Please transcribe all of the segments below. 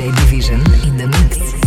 DJ Division in the mix.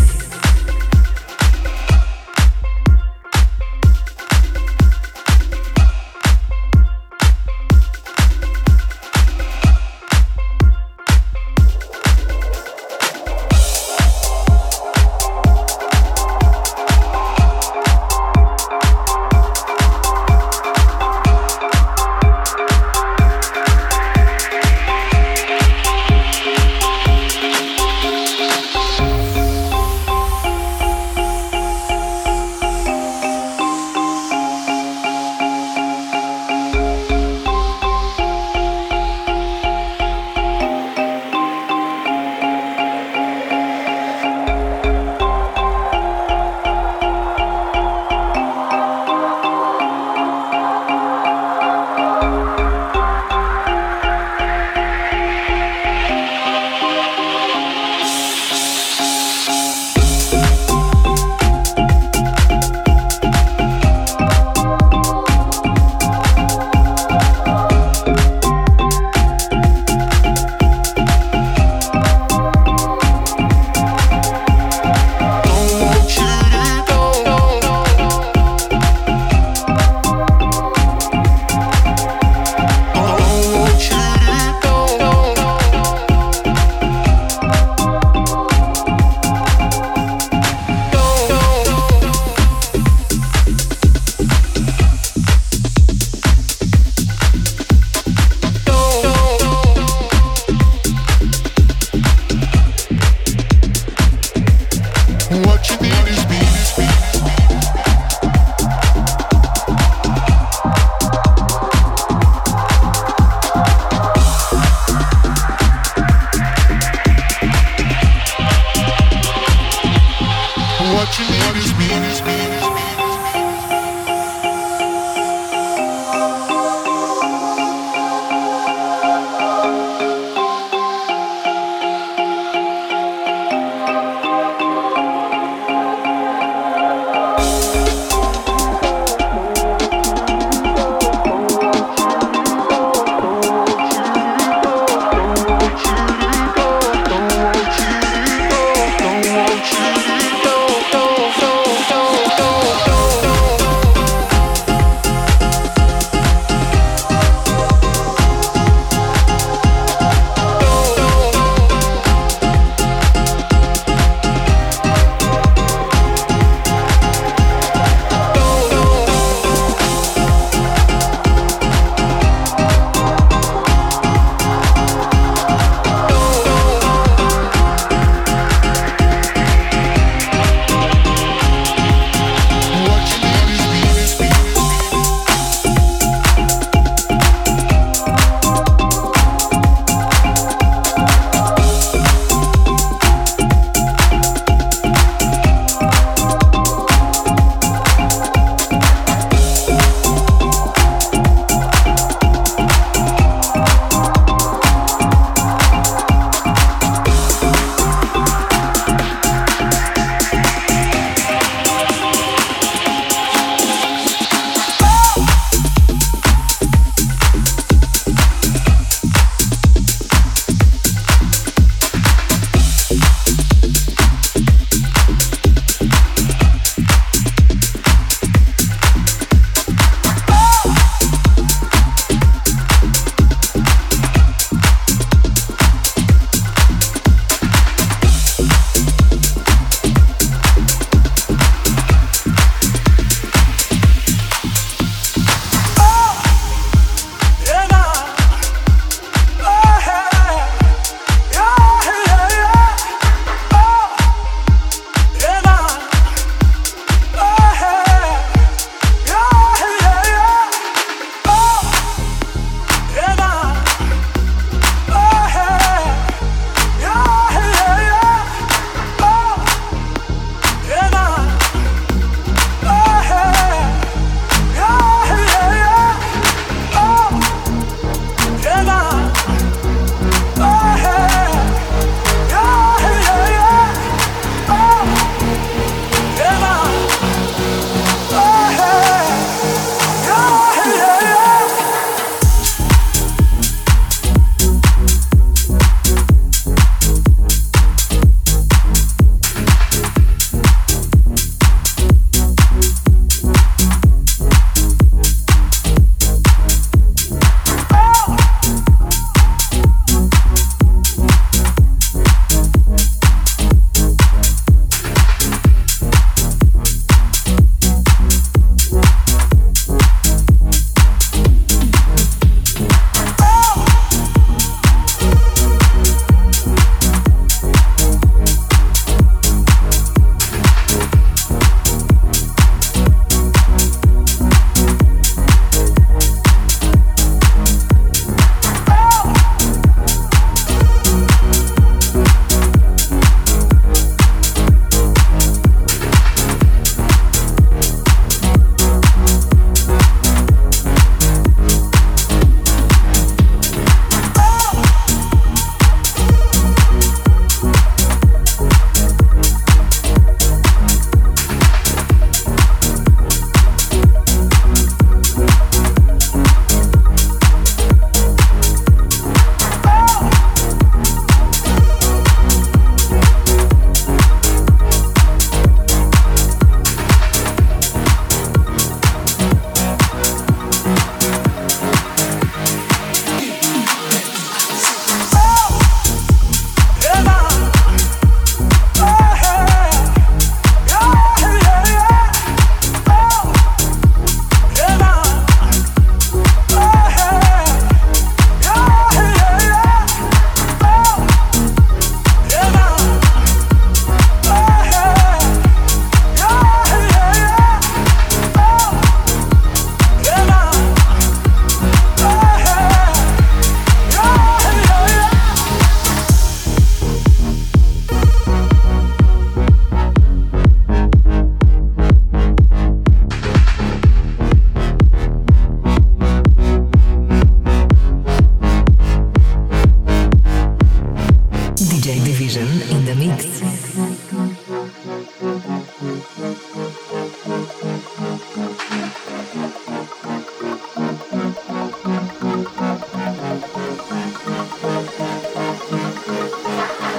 Vision in the mix.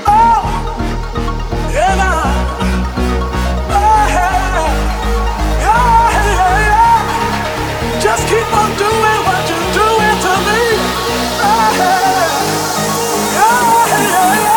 Oh, Eva. Oh, hey. Oh, hey, hey, hey. Just keep on doing what you're doing to me. Oh, hey. Oh, hey, hey, hey.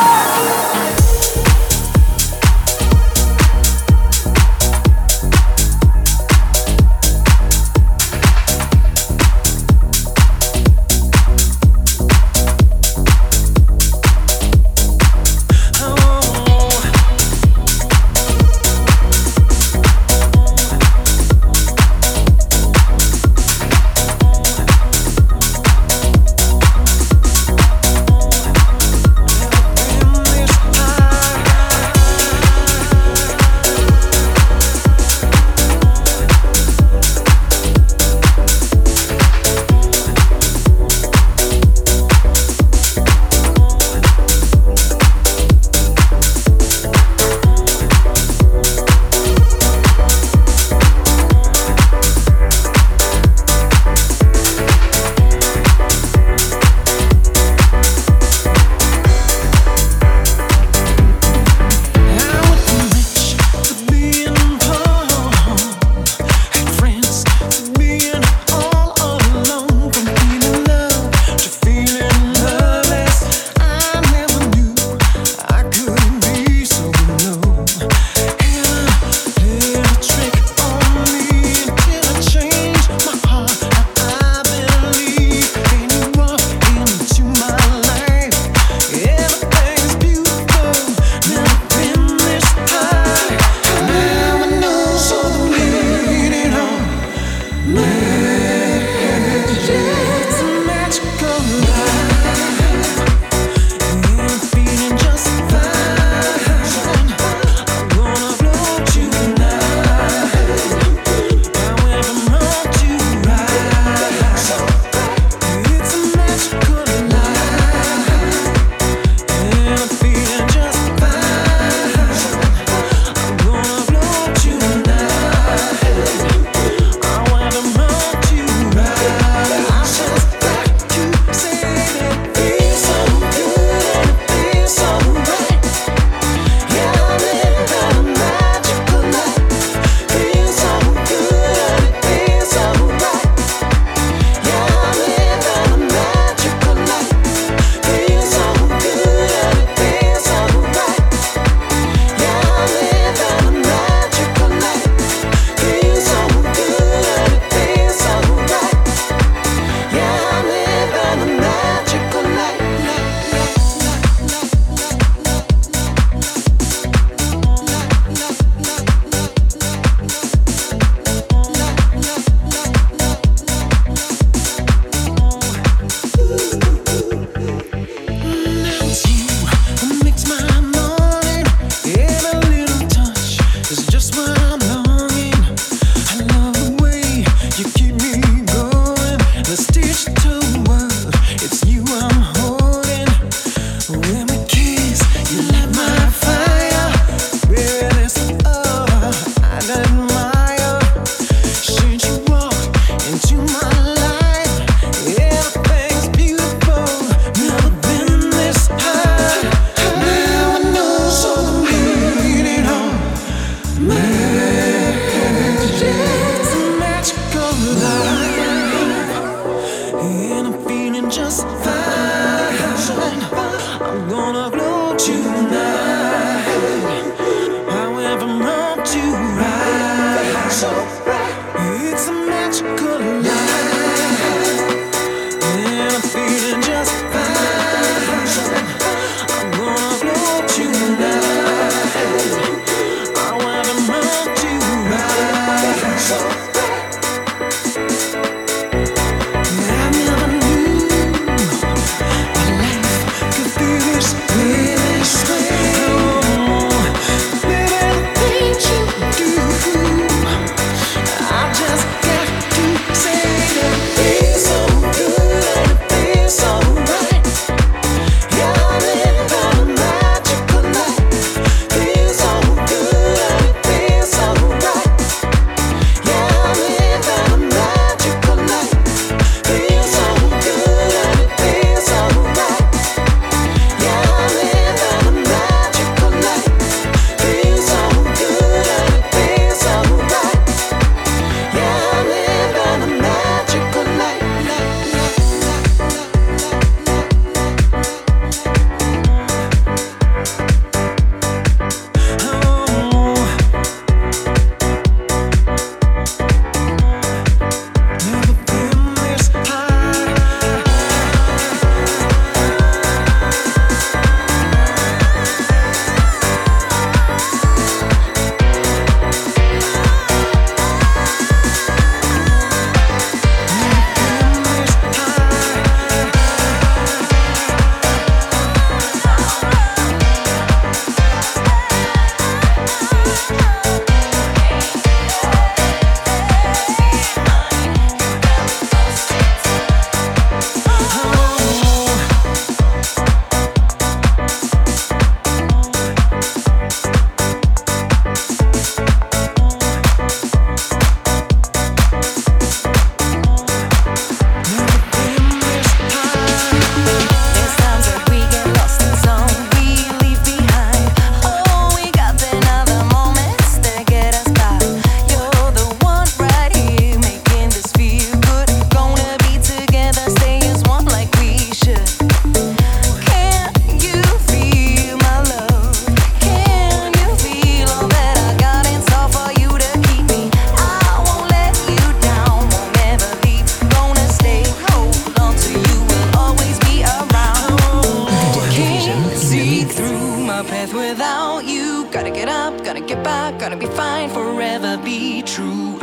life without you. Gotta get up, gotta get back, gotta be fine, forever be true.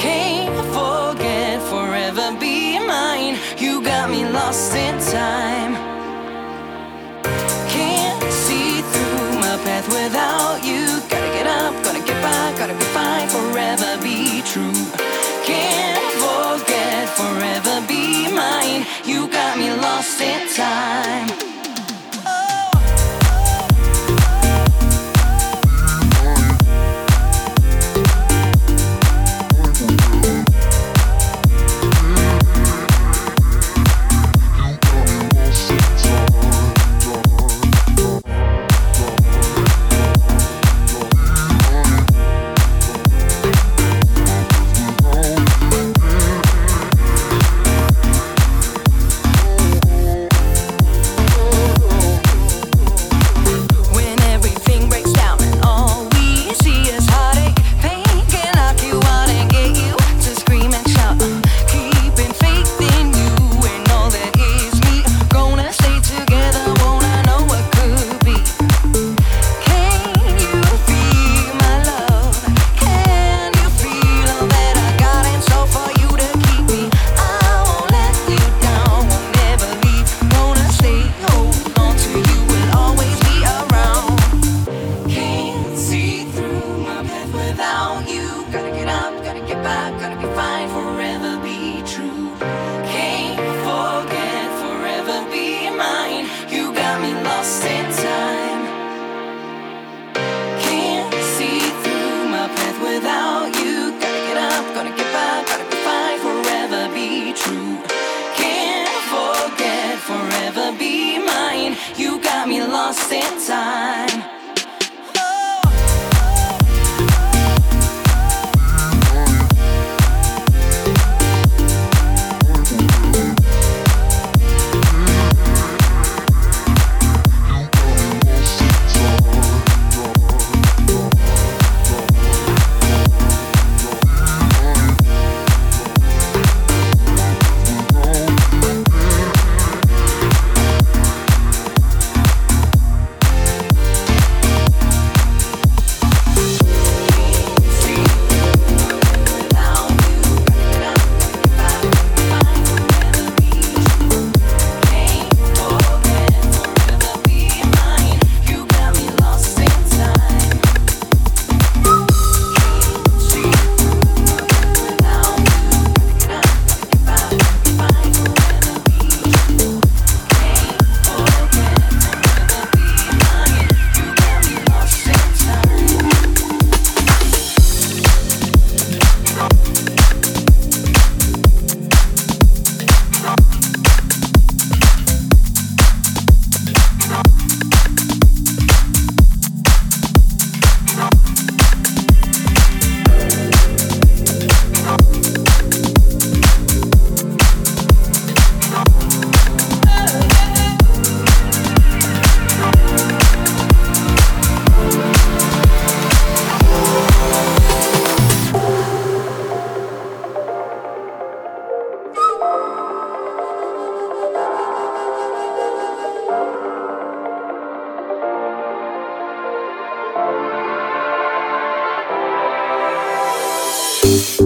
Can't forget, forever be mine. You got me lost in time. Can't see through my path without you. Gotta get up, gotta get back, gotta be fine, forever be true. Can't forget, forever be mine. You got me lost in time.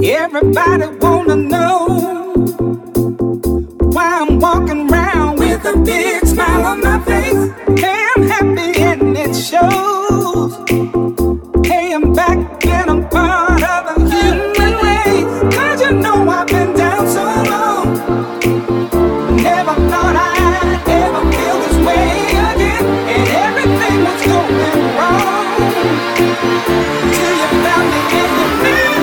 Everybody wanna know why I'm walking around with a big smile on my face. Hey, I'm happy and it shows. Hey, I'm back and I'm part of the human race. 'Cause you know I've been down so long. Never thought I'd ever feel this way again. And everything was going wrong. Till you found me in the mirror.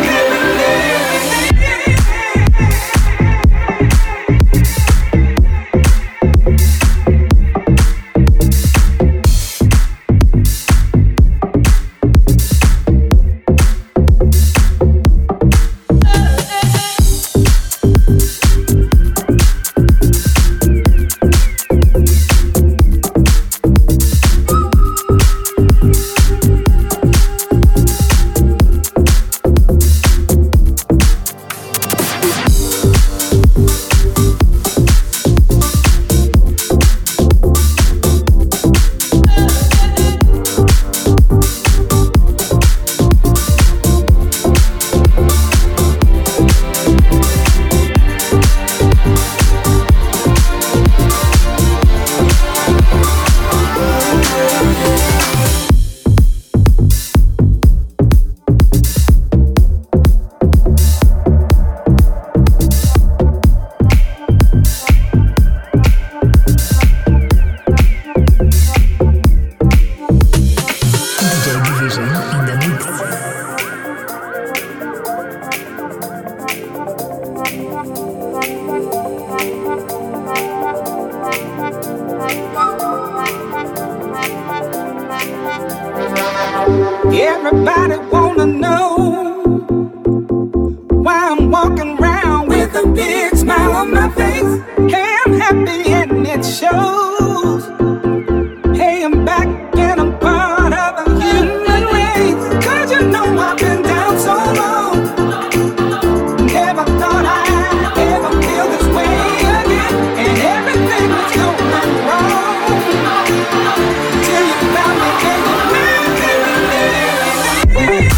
Everybody wanna know why I'm walking around with a big smile on my face. Hey, I'm happy and it shows. Hey, I'm back and I'm part of the human race. 'Cause you know I've been down so long. Never thought I'd ever feel this way again. And everything was going wrong till you found me. Hey,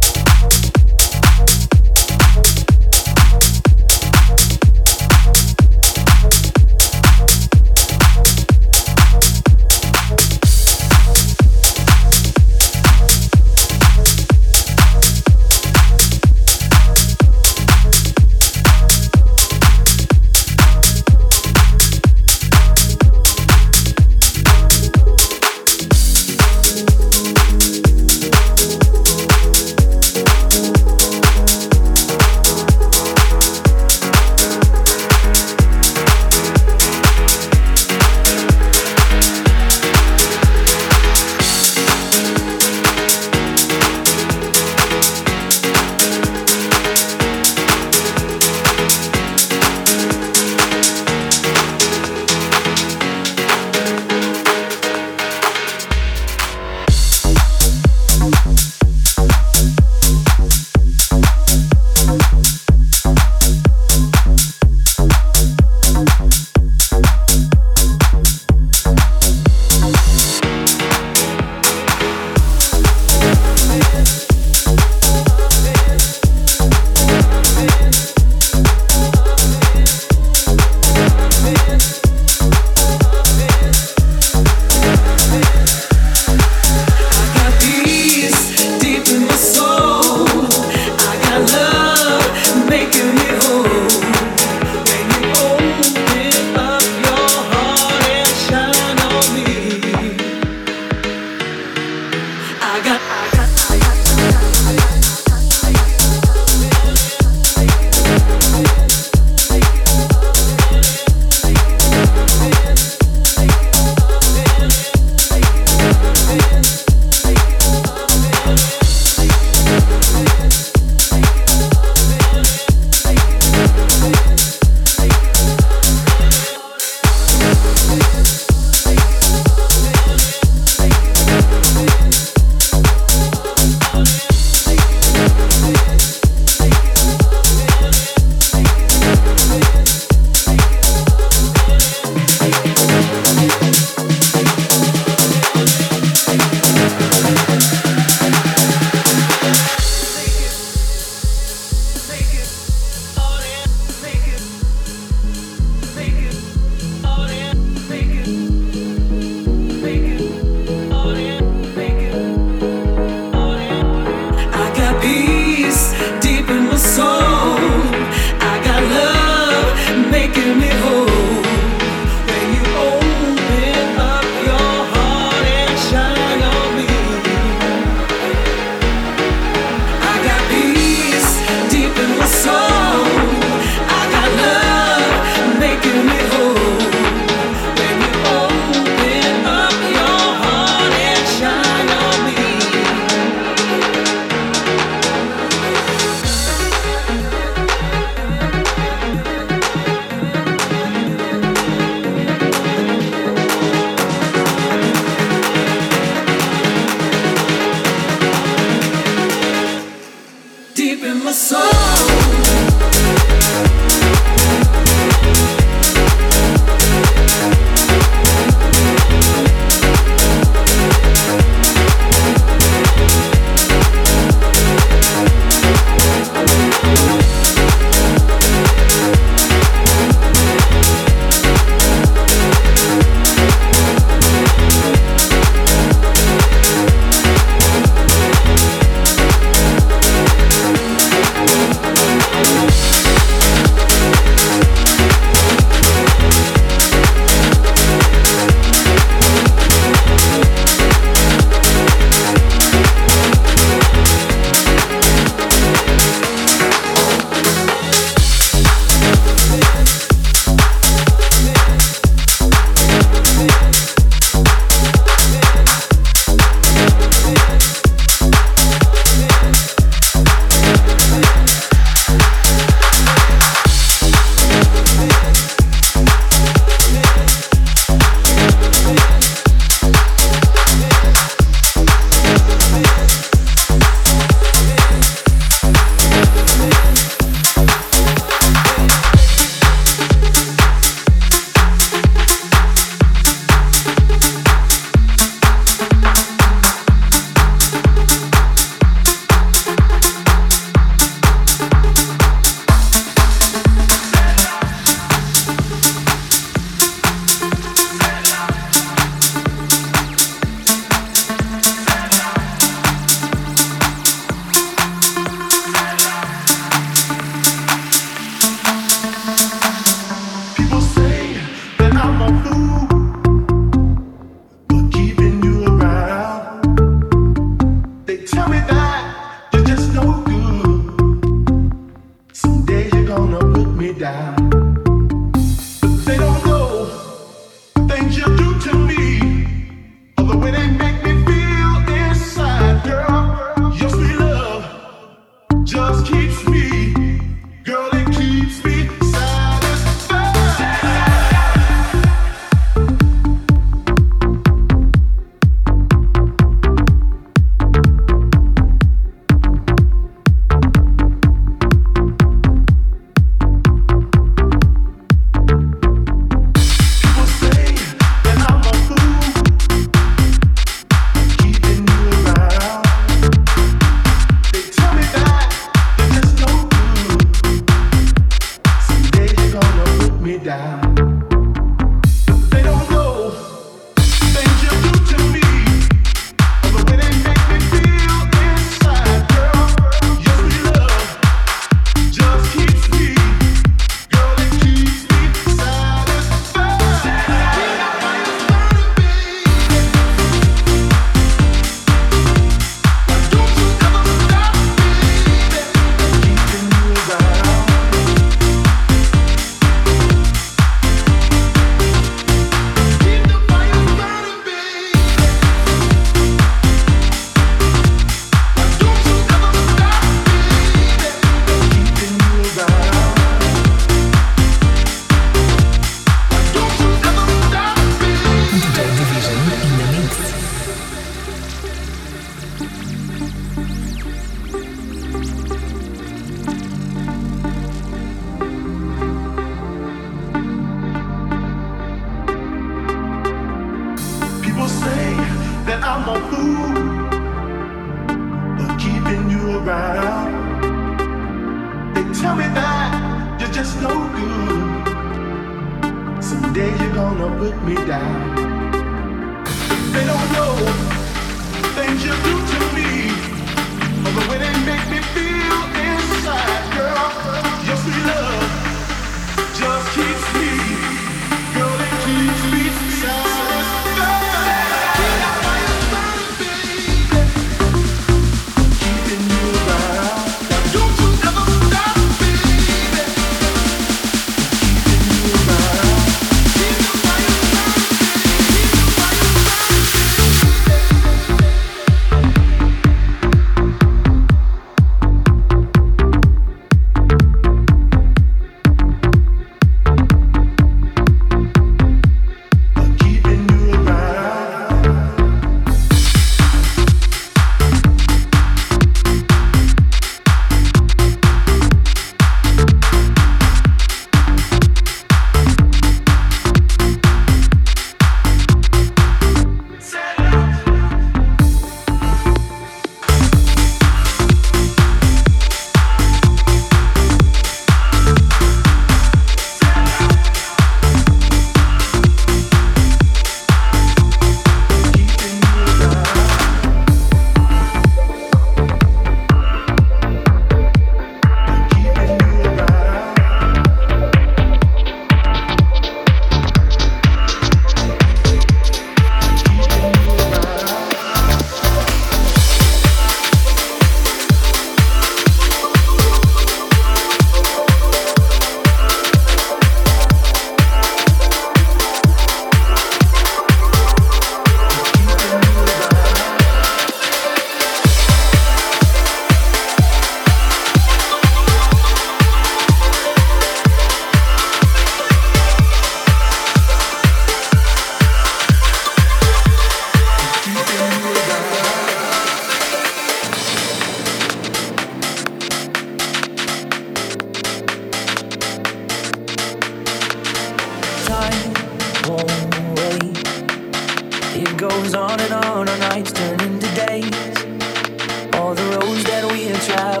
travel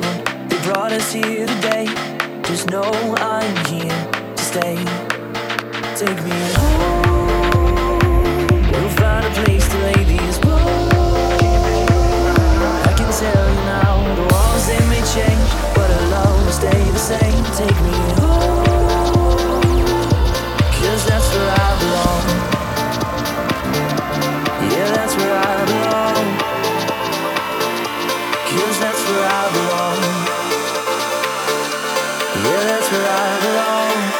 that brought us here today. Just know I'm here to stay. Take me home. We'll find a place to lay these bones. I can tell you now, the walls they may change, but our love will stay the same. Take me home, 'cause that's where I belong. Yeah, that's where I belong. 'Cause that's where I belong. Yeah, that's where I belong. Yeah.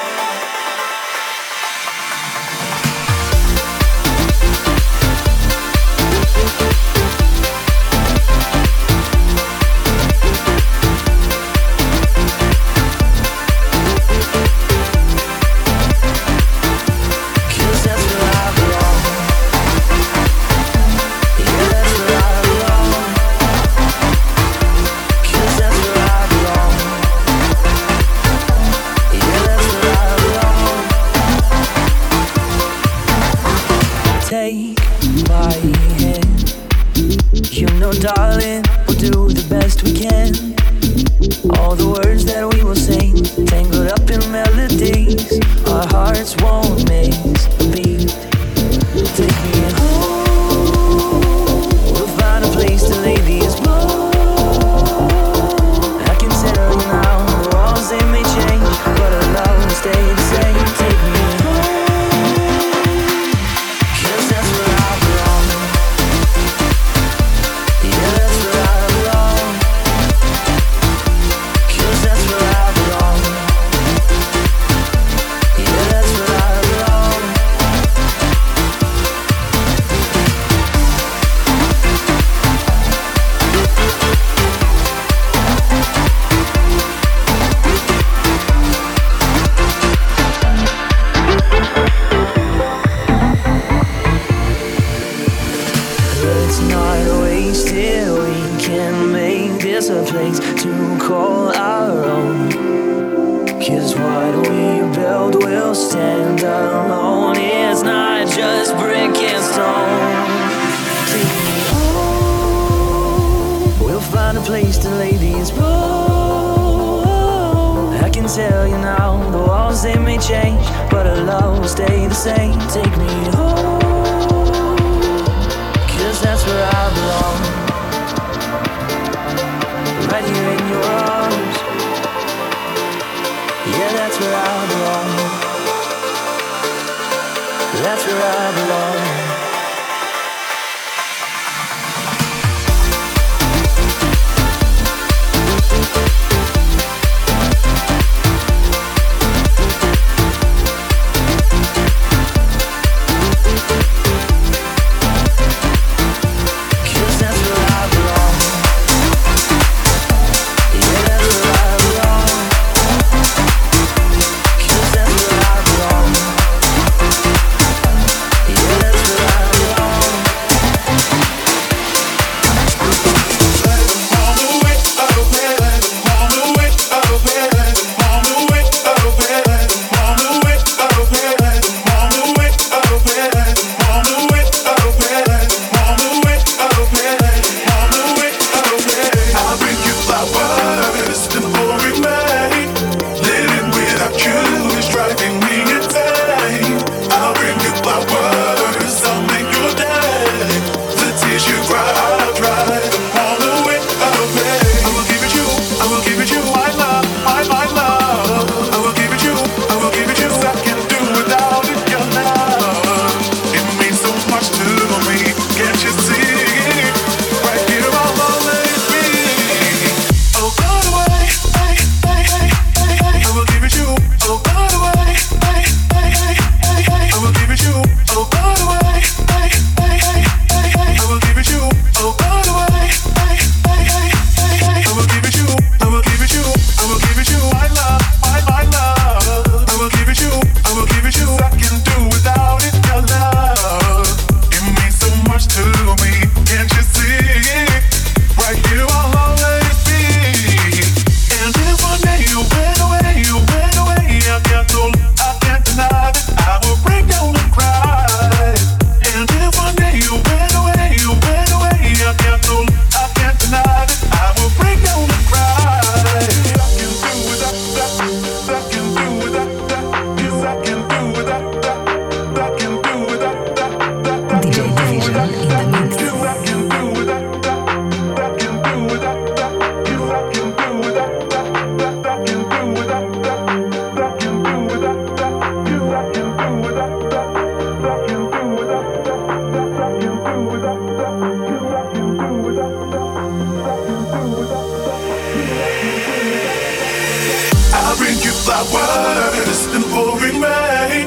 by water and simple remain.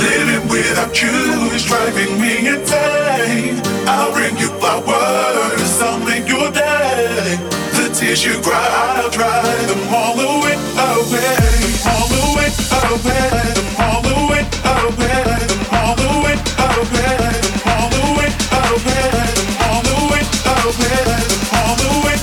Living without you is driving me insane. I'll bring you flowers, I'll make your day. The tears you cry, I'll dry them all away, away, all away, away, them all away, away, them all away, away, them all away, away, them all away, away, them all away, away, them all away, away.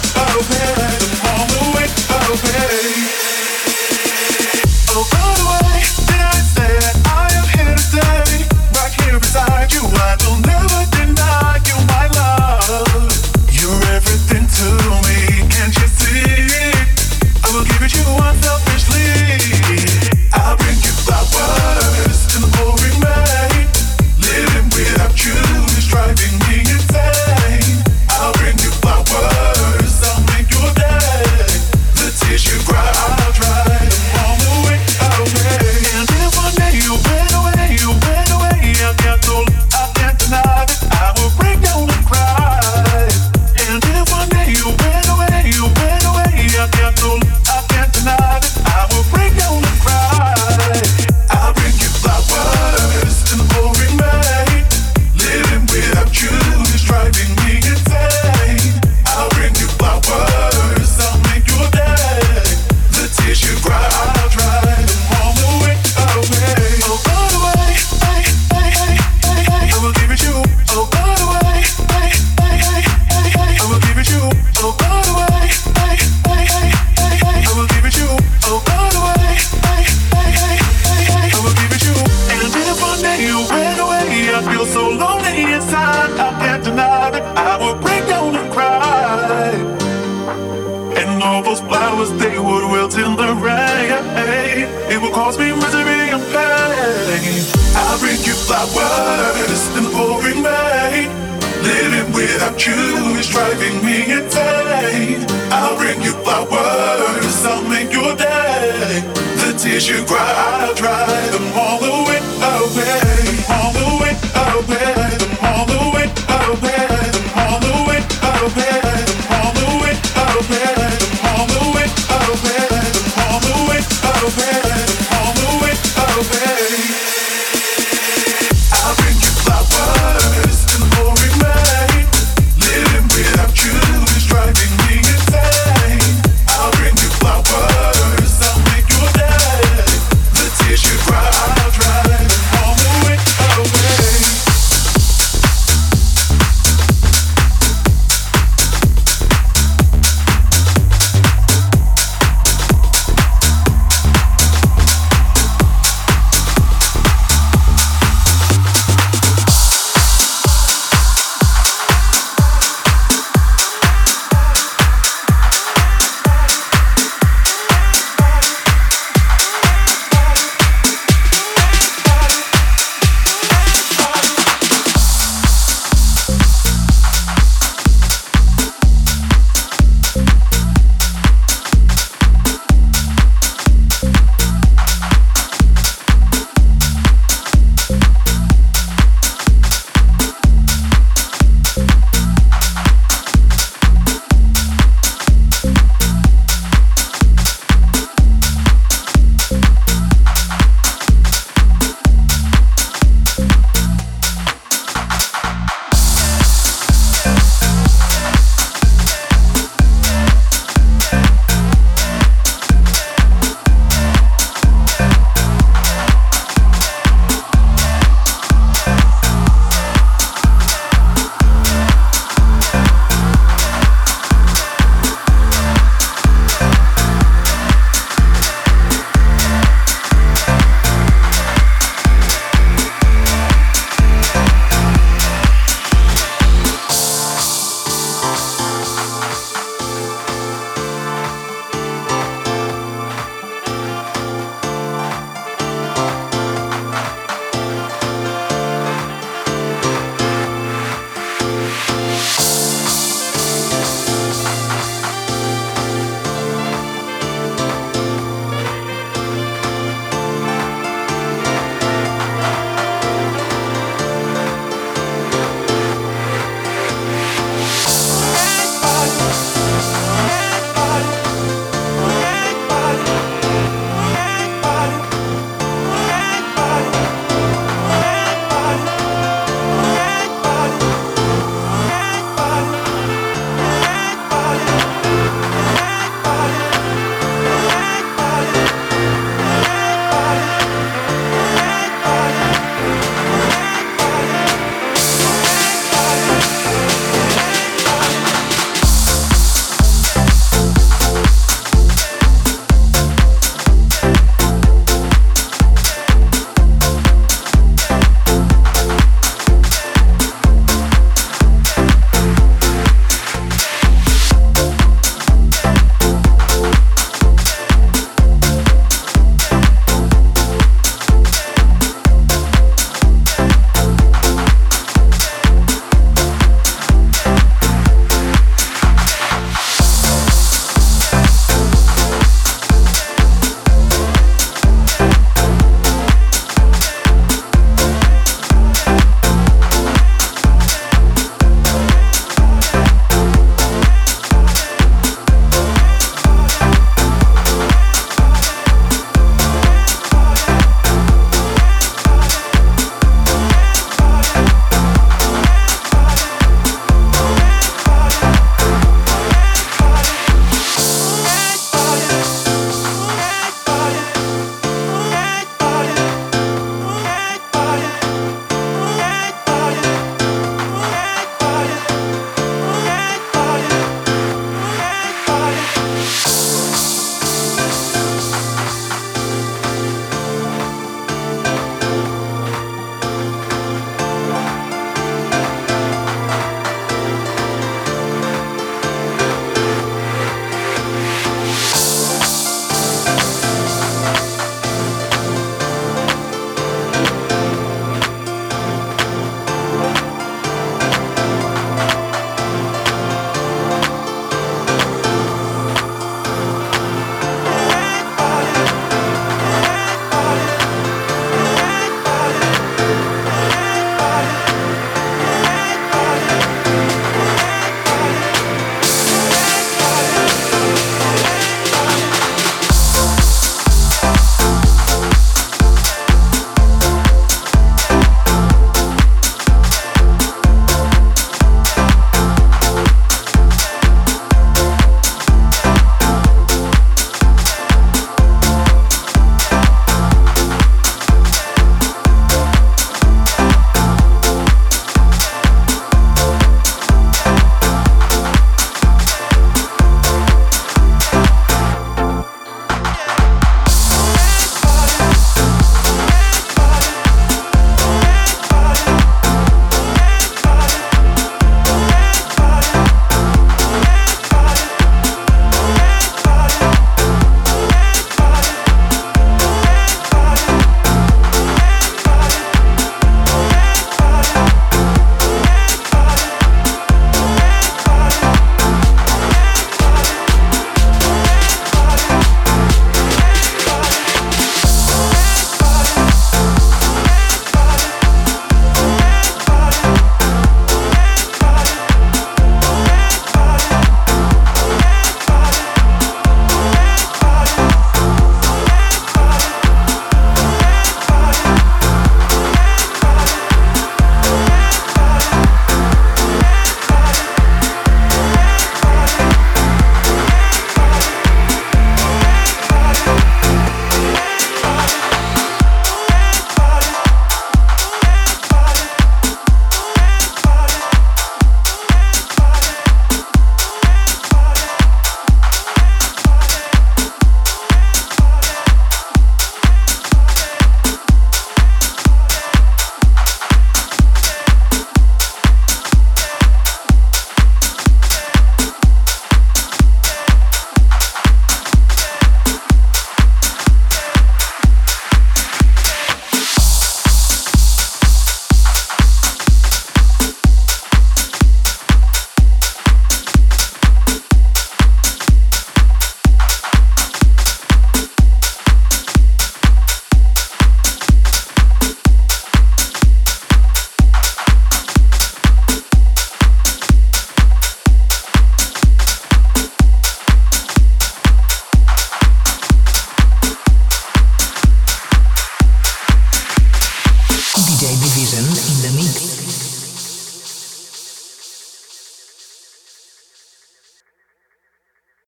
You cry.